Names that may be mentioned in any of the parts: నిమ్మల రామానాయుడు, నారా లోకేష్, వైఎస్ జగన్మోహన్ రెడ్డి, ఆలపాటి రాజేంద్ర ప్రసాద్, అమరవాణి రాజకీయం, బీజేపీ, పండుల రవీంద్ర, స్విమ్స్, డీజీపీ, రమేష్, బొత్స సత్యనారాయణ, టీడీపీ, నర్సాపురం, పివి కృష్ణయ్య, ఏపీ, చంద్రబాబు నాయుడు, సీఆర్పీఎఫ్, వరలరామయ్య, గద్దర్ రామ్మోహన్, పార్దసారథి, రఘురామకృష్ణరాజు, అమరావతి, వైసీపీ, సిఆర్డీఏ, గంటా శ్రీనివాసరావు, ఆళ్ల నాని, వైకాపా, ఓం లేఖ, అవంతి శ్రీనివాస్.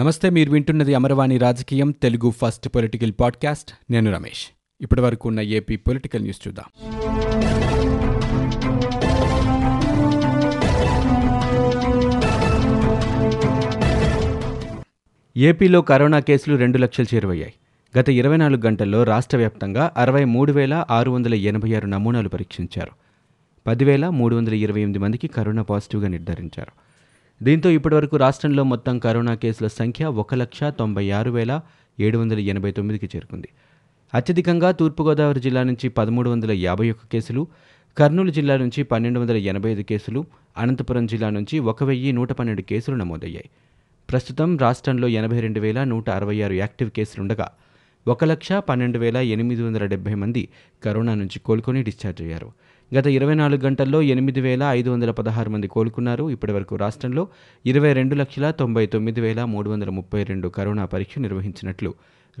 నమస్తే, మీరు వింటున్నది అమరవాణి రాజకీయం, తెలుగు ఫస్ట్ పొలిటికల్ పాడ్కాస్ట్. నేను రమేష్. ఇప్పటి వరకు ఉన్న ఏపీ పొలిటికల్ న్యూస్ చూద్దాం. ఏపీలో కరోనా కేసులు 2 లక్షలు చేరువయ్యాయి. గత 24 గంటల్లో రాష్ట్ర వ్యాప్తంగా 63,686 నమూనాలు పరీక్షించారు. 10,328 మందికి కరోనా పాజిటివ్గా నిర్ధారించారు. దీంతో ఇప్పటివరకు రాష్ట్రంలో మొత్తం కరోనా కేసుల సంఖ్య 1,96,789కి చేరుకుంది. అత్యధికంగా తూర్పుగోదావరి జిల్లా నుంచి 1,351 కేసులు, కర్నూలు జిల్లా నుంచి 1,285 కేసులు, అనంతపురం జిల్లా నుంచి 1,112 కేసులు నమోదయ్యాయి. ప్రస్తుతం రాష్ట్రంలో 82,166 యాక్టివ్ కేసులుండగా 1,12,870 మంది కరోనా నుంచి కోలుకొని డిశ్చార్జ్ అయ్యారు. గత 24 గంటల్లో 8,516 మంది కోలుకున్నారు. ఇప్పటివరకు రాష్ట్రంలో 22,99,332 కరోనా పరీక్ష నిర్వహించినట్లు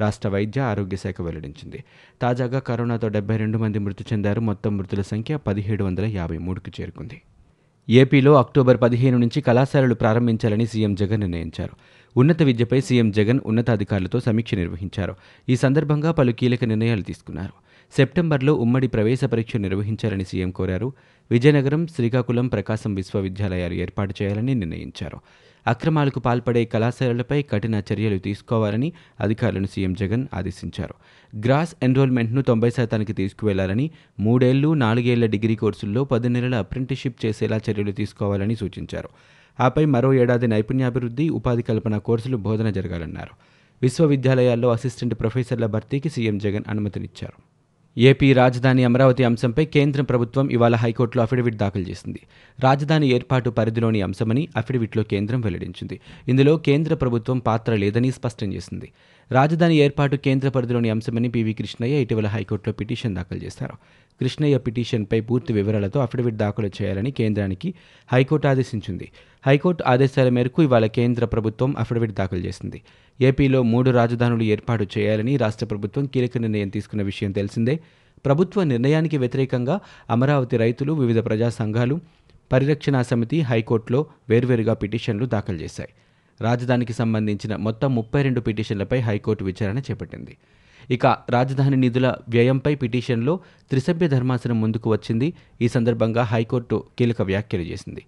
రాష్ట్ర వైద్య ఆరోగ్య శాఖ వెల్లడించింది. తాజాగా కరోనాతో 72 మంది మృతి చెందారు. మొత్తం మృతుల సంఖ్య 1,753కు చేరుకుంది. ఏపీలో అక్టోబర్ 15 నుంచి కళాశాలలు ప్రారంభించాలని సీఎం జగన్ నిర్ణయించారు. ఉన్నత విద్యపై సీఎం జగన్ ఉన్నతాధికారులతో సమీక్ష నిర్వహించారు. ఈ సందర్భంగా పలు కీలక నిర్ణయాలు తీసుకున్నారు. సెప్టెంబర్లో ఉమ్మడి ప్రవేశ పరీక్ష నిర్వహించాలని సీఎం కోరారు. విజయనగరం, శ్రీకాకుళం, ప్రకాశం విశ్వవిద్యాలయాలు ఏర్పాటు చేయాలని నిర్ణయించారు. అక్రమాలకు పాల్పడే కళాశాలలపై కఠిన చర్యలు తీసుకోవాలని అధికారులను సీఎం జగన్ ఆదేశించారు. గ్రాస్ ఎన్రోల్మెంట్ను 90% తీసుకువెళ్లాలని, 3-4 ఏళ్ల డిగ్రీ కోర్సుల్లో 10 నెలల అప్రెంటిస్షిప్ చేసేలా చర్యలు తీసుకోవాలని సూచించారు. ఆపై మరో ఏడాది నైపుణ్యాభివృద్ధి, ఉపాధి కల్పన కోర్సులు బోధన జరగాలన్నారు. విశ్వవిద్యాలయాల్లో అసిస్టెంట్ ప్రొఫెసర్ల భర్తీకి సీఎం జగన్ అనుమతినిచ్చారు. ఏపీ రాజధాని అమరావతి అంశంపై కేంద్ర ప్రభుత్వం ఇవాళ హైకోర్టులో అఫిడవిట్ దాఖలు చేసింది. రాజధాని ఏర్పాటు పరిధిలోని అంశమని అఫిడవిట్లో కేంద్రం వెల్లడించింది. ఇందులో కేంద్ర ప్రభుత్వం పాత్ర లేదని స్పష్టం చేసింది. రాజధాని ఏర్పాటు కేంద్ర పరిధిలోని అంశమని పివి కృష్ణయ్య ఇటీవల హైకోర్టులో పిటిషన్ దాఖలు చేశారు. కృష్ణయ్య పిటిషన్పై పూర్తి వివరాలతో అఫిడవిట్ దాఖలు చేయాలని కేంద్రానికి హైకోర్టు ఆదేశించింది. హైకోర్టు ఆదేశాల మేరకు ఇవాళ కేంద్ర ప్రభుత్వం అఫిడవిట్ దాఖలు చేసింది. ఏపీలో 3 రాజధానులు ఏర్పాటు చేయాలని రాష్ట్ర ప్రభుత్వం కీలక నిర్ణయం తీసుకున్న విషయం తెలిసిందే. ప్రభుత్వ నిర్ణయానికి వ్యతిరేకంగా అమరావతి రైతులు, వివిధ ప్రజా సంఘాలు, పరిరక్షణ సమితి హైకోర్టులో వేర్వేరుగా పిటిషన్లు దాఖలు చేశాయి. రాజధానికి సంబంధించిన మొత్తం 32 పిటిషన్లపై హైకోర్టు విచారణ చేపట్టింది. ఇక రాజధాని నిధుల వ్యయంపై పిటిషన్లో త్రిసభ్య ధర్మాసనం ముందుకు వచ్చింది. ఈ సందర్భంగా హైకోర్టు కీలక వ్యాఖ్యలు చేసింది.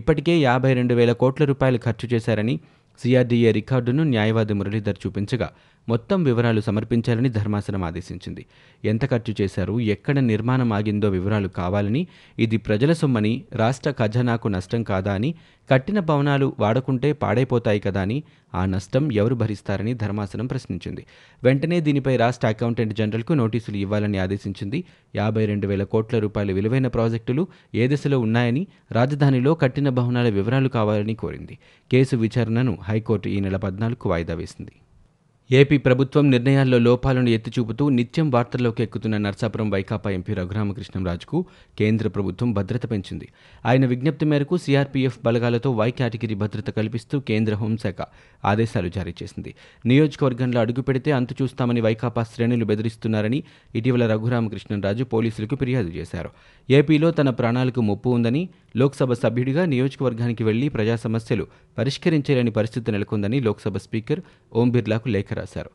ఇప్పటికే 52,000 కోట్ల రూపాయలు ఖర్చు చేశారని సిఆర్డీఏ రికార్డును న్యాయవాది మురళీధర్ చూపించగా, మొత్తం వివరాలు సమర్పించాలని ధర్మాసనం ఆదేశించింది. ఎంత ఖర్చు చేశారు, ఎక్కడ నిర్మాణం ఆగిందో వివరాలు కావాలని, ఇది ప్రజల సొమ్మని, రాష్ట్ర ఖజానాకు నష్టం కాదా అని, కట్టిన భవనాలు వాడకుంటే పాడైపోతాయి కదా అని, ఆ నష్టం ఎవరు భరిస్తారని ధర్మాసనం ప్రశ్నించింది. వెంటనే దీనిపై రాష్ట్ర అకౌంటెంట్ జనరల్కు నోటీసులు ఇవ్వాలని ఆదేశించింది. 52,000 కోట్ల రూపాయల విలువైన ప్రాజెక్టులు ఏ దశలో ఉన్నాయని, రాజధానిలో కట్టిన భవనాల వివరాలు కావాలని కోరింది. కేసు విచారణను హైకోర్టు ఈ నెల 14కు వాయిదా వేసింది. ఏపీ ప్రభుత్వం నిర్ణయాల్లో లోపాలను ఎత్తిచూపుతూ నిత్యం వార్తల్లోకి ఎక్కుతున్న నర్సాపురం వైకాపా ఎంపీ రఘురామకృష్ణరాజుకు కేంద్ర ప్రభుత్వం భద్రత పెంచింది. ఆయన విజ్ఞప్తి మేరకు సీఆర్పీఎఫ్ బలగాలతో వై కేటగిరీ భద్రత కల్పిస్తూ కేంద్ర హోంశాఖ ఆదేశాలు జారీ చేసింది. నియోజకవర్గంలో అడుగు పెడితే అంతు చూస్తామని వైకాపా శ్రేణులు బెదిరిస్తున్నారని ఇటీవల రఘురామకృష్ణరాజు పోలీసులకు ఫిర్యాదు చేశారు. ఏపీలో తన ప్రాణాలకు ముప్పు ఉందని, లోక్సభ సభ్యుడిగా నియోజకవర్గానికి వెళ్లి ప్రజా సమస్యలు పరిష్కరించలేని పరిస్థితి నెలకొందని లోక్సభ స్పీకర్ ఓం లేఖ రాశారు.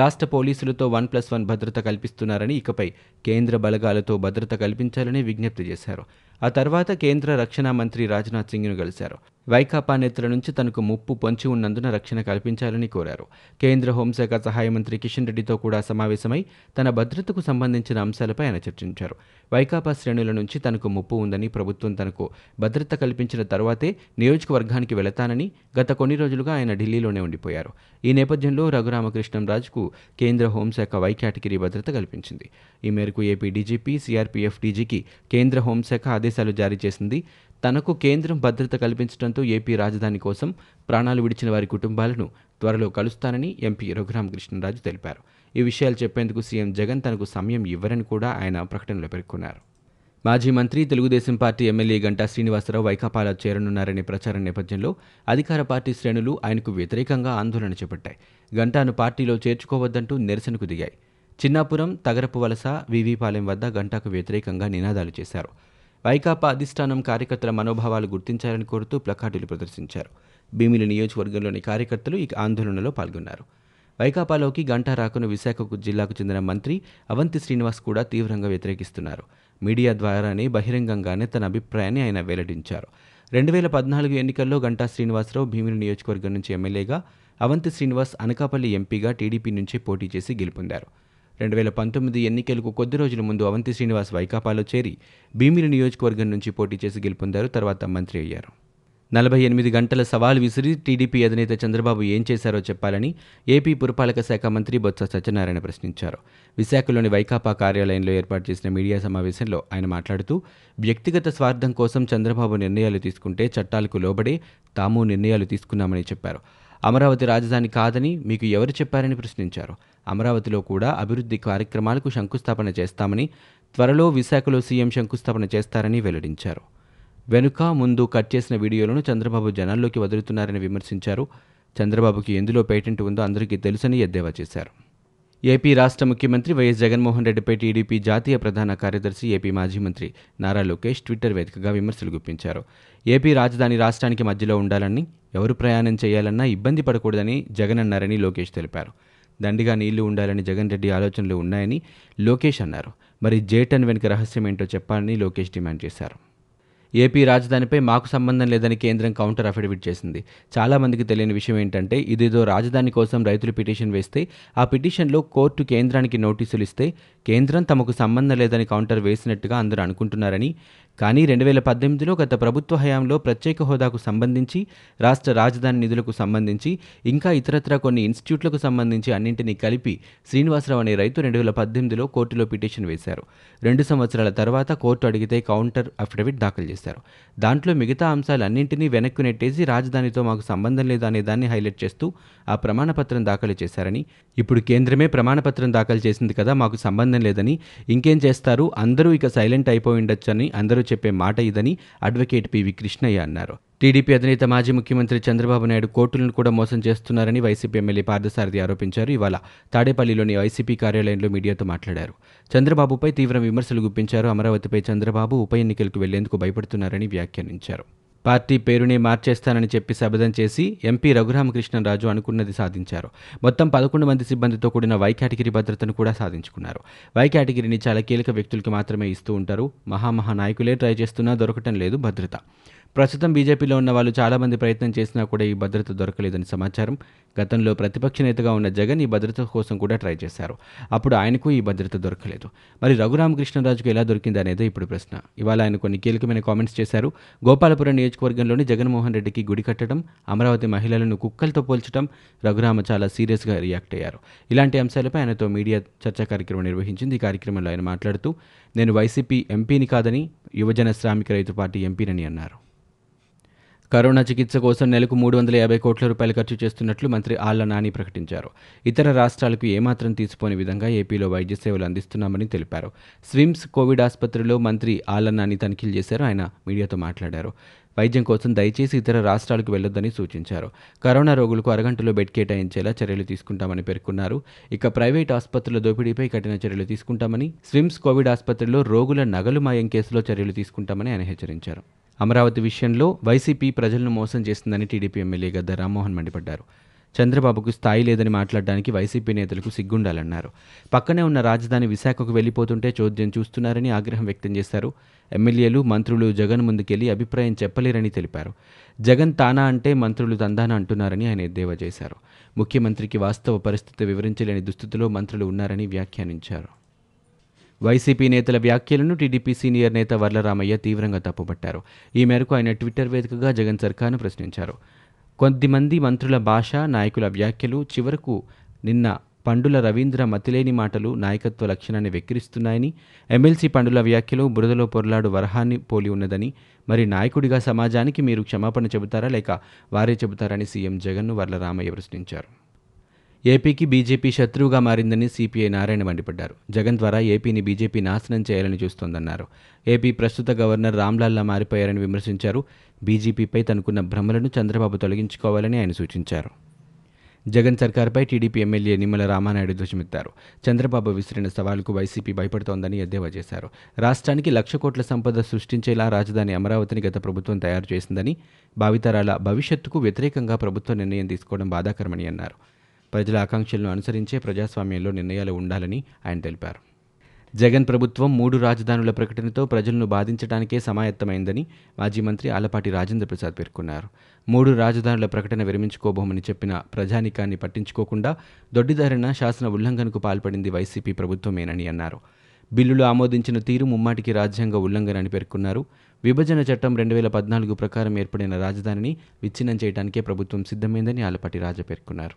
రాష్ట్ర పోలీసులతో 1+1 భద్రత కల్పిస్తున్నారని, ఇకపై కేంద్ర బలగాలతో భద్రత కల్పించాలని విజ్ఞప్తి చేశారు. ఆ తర్వాత కేంద్ర రక్షణ మంత్రి రాజ్నాథ్ సింగ్ను కలిశారు. వైకాపా నేతల నుంచి తనకు ముప్పు పొంచి ఉన్నందున రక్షణ కల్పించాలని కోరారు. కేంద్ర హోంశాఖ సహాయ మంత్రి కిషన్ రెడ్డితో కూడా సమావేశమై తన భద్రతకు సంబంధించిన అంశాలపై ఆయన చర్చించారు. వైకాపా శ్రేణుల నుంచి తనకు ముప్పు ఉందని, ప్రభుత్వం తనకు భద్రత కల్పించిన తర్వాతే నియోజకవర్గానికి వెళతానని గత కొన్ని రోజులుగా ఆయన ఢిల్లీలోనే ఉండిపోయారు. ఈ నేపథ్యంలో రఘురామకృష్ణరాజుకు కేంద్ర హోంశాఖ వై కేటగిరీ భద్రత కల్పించింది. ఈ మేరకు ఏపీ డీజీపీ, సిఆర్పీఎఫ్ డీజీకి కేంద్ర హోంశాఖ ఆదేశాలు జారీ చేసింది. తనకు కేంద్రం భద్రత కల్పించడంతో ఏపీ రాజధాని కోసం ప్రాణాలు విడిచిన వారి కుటుంబాలను త్వరలో కలుస్తానని ఎంపీ రఘురామకృష్ణరాజు తెలిపారు. ఈ విషయాలు చెప్పేందుకు సీఎం జగన్ తనకు సమయం ఇవ్వరని కూడా ఆయన ప్రకటనలో పేర్కొన్నారు. మాజీ మంత్రి, తెలుగుదేశం పార్టీ ఎమ్మెల్యే గంటా శ్రీనివాసరావు వైకాపాలో చేరనున్నారనే ప్రచారం నేపథ్యంలో అధికార పార్టీ శ్రేణులు ఆయనకు వ్యతిరేకంగా ఆందోళన చేపట్టాయి. గంటాను పార్టీలో చేర్చుకోవద్దంటూ నిరసనకు దిగాయి. చిన్నాపురం, తగరపు వలస, వివిపాలెం వద్ద గంటాకు వ్యతిరేకంగా నినాదాలు చేశారు. వైకాపా అధిష్టానం కార్యకర్తల మనోభావాలు గుర్తించాలని కోరుతూ ప్లకార్డులు ప్రదర్శించారు. భీమిలి నియోజకవర్గంలోని కార్యకర్తలు ఈ ఆందోళనలో పాల్గొన్నారు. వైకాపాలోకి గంటా రాకను విశాఖకు జిల్లాకు చెందిన మంత్రి అవంతి శ్రీనివాస్ కూడా తీవ్రంగా వ్యతిరేకిస్తున్నారు. మీడియా ద్వారానే బహిరంగంగానే తన అభిప్రాయాన్ని ఆయన వెల్లడించారు. 2014 ఎన్నికల్లో గంటా శ్రీనివాసరావు భీమిలి నియోజకవర్గం నుంచి ఎమ్మెల్యేగా, అవంతి శ్రీనివాస్ అనకాపల్లి ఎంపీగా టీడీపీ నుంచే పోటీ చేసి గెలుపొందారు. 2019 ఎన్నికలకు కొద్ది రోజుల ముందు అవంతి శ్రీనివాస్ వైకాపాలో చేరి భీమిలి నియోజకవర్గం నుంచి పోటీ చేసి గెలుపొందారు. తర్వాత మంత్రి అయ్యారు. 48 గంటల సవాల్ విసిరి టీడీపీ అధినేత చంద్రబాబు ఏం చేశారో చెప్పాలని ఏపీ పురపాలక శాఖ మంత్రి బొత్స సత్యనారాయణ ప్రశ్నించారు. విశాఖలోని వైకాపా కార్యాలయంలో ఏర్పాటు చేసిన మీడియా సమావేశంలో ఆయన మాట్లాడుతూ, వ్యక్తిగత స్వార్థం కోసం చంద్రబాబు నిర్ణయాలు తీసుకుంటే చట్టాలకు లోబడే తాము నిర్ణయాలు తీసుకున్నామని చెప్పారు. అమరావతి రాజధాని కాదని మీకు ఎవరు చెప్పారని ప్రశ్నించారు. అమరావతిలో కూడా అభివృద్ధి కార్యక్రమాలకు శంకుస్థాపన చేస్తామని, త్వరలో విశాఖలో సీఎం శంకుస్థాపన చేస్తారని వెల్లడించారు. వెనుక ముందు కట్ చేసిన వీడియోలను చంద్రబాబు జనాల్లోకి వదులుతున్నారని విమర్శించారు. చంద్రబాబుకి ఎందులో పేటెంట్ ఉందో అందరికీ తెలుసని ఎద్దేవా చేశారు. ఏపీ రాష్ట్ర ముఖ్యమంత్రి వైఎస్ జగన్మోహన్ రెడ్డిపై టీడీపీ జాతీయ ప్రధాన కార్యదర్శి, ఏపీ మాజీ మంత్రి నారా లోకేష్ ట్విట్టర్ వేదికగా విమర్శలు గుప్పించారు. ఏపీ రాజధాని రాష్ట్రానికి మధ్యలో ఉండాలని, ఎవరు ప్రయాణం చేయాలన్నా ఇబ్బంది పడకూడదని జగన్ అన్నారని లోకేష్ తెలిపారు. దండిగా నీళ్లు ఉండాలని జగన్ రెడ్డి ఆలోచనలు ఉన్నాయని లోకేష్ అన్నారు. మరి జేటన్ వెనుక రహస్యం ఏంటో చెప్పాలని లోకేష్ డిమాండ్ చేశారు. ఏపీ రాజధానిపై మాకు సంబంధం లేదని కేంద్రం కౌంటర్ అఫిడవిట్ చేసింది. చాలామందికి తెలియని విషయం ఏంటంటే, ఇదేదో రాజధాని కోసం రైతులు పిటిషన్ వేస్తే ఆ పిటిషన్లో కోర్టు కేంద్రానికి నోటీసులు ఇస్తే కేంద్రం తమకు సంబంధం లేదని కౌంటర్ వేసినట్టుగా అందరూ అనుకుంటున్నారని, కానీ 2018లో గత ప్రభుత్వ హయాంలో ప్రత్యేక హోదాకు సంబంధించి, రాష్ట్ర రాజధాని నిధులకు సంబంధించి, ఇంకా ఇతరత్రా కొన్ని ఇన్స్టిట్యూట్లకు సంబంధించి అన్నింటినీ కలిపి శ్రీనివాసరావు అనే రైతు 2018లో కోర్టులో పిటిషన్ వేశారు. 2 సంవత్సరాల తర్వాత కోర్టు అడిగితే కౌంటర్ అఫిడవిట్ దాఖలు చేశారు. దాంట్లో మిగతా అంశాలన్నింటినీ వెనక్కు నెట్టేసి రాజధానితో మాకు సంబంధం లేదా అనే దాన్ని హైలైట్ చేస్తూ ఆ ప్రమాణపత్రం దాఖలు చేశారని, ఇప్పుడు కేంద్రమే ప్రమాణపత్రం దాఖలు చేసింది కదా మాకు సంబంధం లేదని, ఇంకేం చేస్తారు, అందరూ ఇక సైలెంట్ అయిపోయి ఉండొచ్చని అందరూ చెప్పే మాట ఇదని అడ్వకేట్ పివి కృష్ణయ్య అన్నారు. టీడీపీ అధినేత, మాజీ ముఖ్యమంత్రి చంద్రబాబు నాయుడు కోర్టులను కూడా మోసం చేస్తున్నారని వైసీపీ ఎమ్మెల్యే పార్దసారథి ఆరోపించారు. ఇవాళ తాడేపల్లిలోని వైసీపీ కార్యాలయంలో మీడియాతో మాట్లాడారు. చంద్రబాబుపై తీవ్ర విమర్శలు గుప్పించారు. అమరావతిపై చంద్రబాబు ఉప ఎన్నికలకు వెళ్లేందుకు భయపడుతున్నారని వ్యాఖ్యానించారు. పార్టీ పేరునే మార్చేస్తానని చెప్పి శబదం చేసి ఎంపీ రఘురామకృష్ణరాజు అనుకున్నది సాధించారు. మొత్తం 11 మంది సిబ్బందితో కూడిన వై కేటగిరీ భద్రతను కూడా సాధించుకున్నారు. వై కేటగిరీని చాలా కీలక వ్యక్తులకి మాత్రమే ఇస్తూ ఉంటారు. మహానాయకులే ట్రై చేస్తున్నా దొరకటం లేదు భద్రత. ప్రస్తుతం బీజేపీలో ఉన్న వాళ్ళు చాలామంది ప్రయత్నం చేసినా కూడా ఈ భద్రత దొరకలేదని సమాచారం. గతంలో ప్రతిపక్ష నేతగా ఉన్న జగన్ ఈ భద్రత కోసం కూడా ట్రై చేశారు. అప్పుడు ఆయనకు ఈ భద్రత దొరకలేదు. మరి రఘురామకృష్ణరాజుకు ఎలా దొరికింది అనేది ఇప్పుడు ప్రశ్న. ఇవాళ ఆయన కొన్ని కీలకమైన కామెంట్స్ చేశారు. గోపాలపురం నియోజకవర్గంలోని జగన్మోహన్ రెడ్డికి గుడి కట్టడం, అమరావతి మహిళలను కుక్కలతో పోల్చడం రఘురామ చాలా సీరియస్గా రియాక్ట్ అయ్యారు. ఇలాంటి అంశాలపై ఆయనతో మీడియా చర్చా కార్యక్రమం నిర్వహించింది. ఈ కార్యక్రమంలో ఆయన మాట్లాడుతూ, నేను వైసీపీ ఎంపీని కాదని, యువజన శ్రామిక రైతు పార్టీ ఎంపీనని అన్నారు. కరోనా చికిత్స కోసం నెలకు 350 కోట్ల రూపాయలు ఖర్చు చేస్తున్నట్లు మంత్రి ఆళ్ల నాని ప్రకటించారు. ఇతర రాష్ట్రాలకు ఏమాత్రం తీసిపోని విధంగా ఏపీలో వైద్య సేవలు అందిస్తున్నామని తెలిపారు. స్విమ్స్ కోవిడ్ ఆసుపత్రిలో మంత్రి ఆళ్ల నాని తనిఖీలు చేశారు. ఆయన మీడియాతో మాట్లాడారు. వైద్యం కోసం దయచేసి ఇతర రాష్ట్రాలకు వెళ్లొద్దని సూచించారు. కరోనా రోగులకు అరగంటలో బెడ్ కేటాయించేలా చర్యలు తీసుకుంటామని పేర్కొన్నారు. ఇక ప్రైవేట్ ఆసుపత్రుల దోపిడీపై కఠిన చర్యలు తీసుకుంటామని, స్విమ్స్ కోవిడ్ ఆసుపత్రిలో రోగుల నగలు మాయం కేసులో చర్యలు తీసుకుంటామని ఆయన హెచ్చరించారు. అమరావతి విషయంలో వైసీపీ ప్రజలను మోసం చేస్తుందని టీడీపీ ఎమ్మెల్యే గద్దర్ రామ్మోహన్ మండిపడ్డారు. చంద్రబాబుకు స్థాయి లేదని మాట్లాడడానికి వైసీపీ నేతలకు సిగ్గుండాలన్నారు. పక్కనే ఉన్న రాజధాని విశాఖకు వెళ్లిపోతుంటే చోద్యం చూస్తున్నారని ఆగ్రహం వ్యక్తం చేశారు. ఎమ్మెల్యేలు, మంత్రులు జగన్ ముందుకెళ్లి అభిప్రాయం చెప్పలేరని తెలిపారు. జగన్ తానా అంటే మంత్రులు తందానా అంటున్నారని ఆయన ఎద్దేవా చేశారు. ముఖ్యమంత్రికి వాస్తవ పరిస్థితి వివరించలేని దుస్థితిలో మంత్రులు ఉన్నారని వ్యాఖ్యానించారు. వైసీపీ నేతల వ్యాఖ్యలను టీడీపీ సీనియర్ నేత వరలరామయ్య తీవ్రంగా తప్పుపట్టారు. ఈ మేరకు ఆయన ట్విట్టర్ వేదికగా జగన్ సర్కార్ను ప్రశ్నించారు. కొద్దిమంది మంత్రుల భాష, నాయకుల వ్యాఖ్యలు, చివరకు నిన్న పండుల రవీంద్ర మతిలేని మాటలు నాయకత్వ లక్షణాన్ని వెక్కిరిస్తున్నాయని, ఎమ్మెల్సీ పండుల వ్యాఖ్యలు బురదలో పొరలాడు వరహాన్ని పోలి ఉన్నదని, మరి నాయకుడిగా సమాజానికి మీరు క్షమాపణ చెబుతారా లేక వారే చెబుతారని సీఎం జగన్ను వరలరామయ్య ప్రశ్నించారు. ఏపీకి బీజేపీ శత్రువుగా మారిందని సిపిఐ నారాయణ మండిపడ్డారు. జగన్ ద్వారా ఏపీని బీజేపీ నాశనం చేయాలని చూస్తోందన్నారు. ఏపీ ప్రస్తుత గవర్నర్ రామ్లాల్లా మారిపోయారని విమర్శించారు. బీజేపీపై తనకున్న భ్రమలను చంద్రబాబు తొలగించుకోవాలని ఆయన సూచించారు. జగన్ సర్కార్పై టీడీపీ ఎమ్మెల్యే నిమ్మల రామానాయుడు ధ్వజమెత్తారు. చంద్రబాబు విసిరిన సవాల్కు వైసీపీ భయపడుతోందని ఎద్దేవా చేశారు. రాష్ట్రానికి 1,00,000 కోట్ల సంపద సృష్టించేలా రాజధాని అమరావతిని గత ప్రభుత్వం తయారు చేసిందని, భావితరాల భవిష్యత్తుకు వ్యతిరేకంగా ప్రభుత్వం నిర్ణయం తీసుకోవడం బాధాకరమని అన్నారు. ప్రజల ఆకాంక్షలను అనుసరించే ప్రజాస్వామ్యంలో నిర్ణయాలు ఉండాలని ఆయన తెలిపారు. జగన్ ప్రభుత్వం 3 రాజధానుల ప్రకటనతో ప్రజలను బాధించడానికే సమాయత్తమైందని మాజీ మంత్రి ఆలపాటి రాజేంద్ర ప్రసాద్ పేర్కొన్నారు. 3 రాజధానుల ప్రకటన విరమించుకోబోమని చెప్పిన ప్రజానీకాన్ని పట్టించుకోకుండా దొడ్డిదారిన శాసన ఉల్లంఘనకు పాల్పడింది వైసీపీ ప్రభుత్వమేనని అన్నారు. బిల్లులు ఆమోదించిన తీరు ముమ్మాటికి రాజ్యాంగ ఉల్లంఘన అని పేర్కొన్నారు. విభజన చట్టం 2014 ప్రకారం ఏర్పడిన రాజధానిని విచ్ఛిన్నం చేయడానికే ప్రభుత్వం సిద్ధమైందని ఆలపాటి రాజా పేర్కొన్నారు.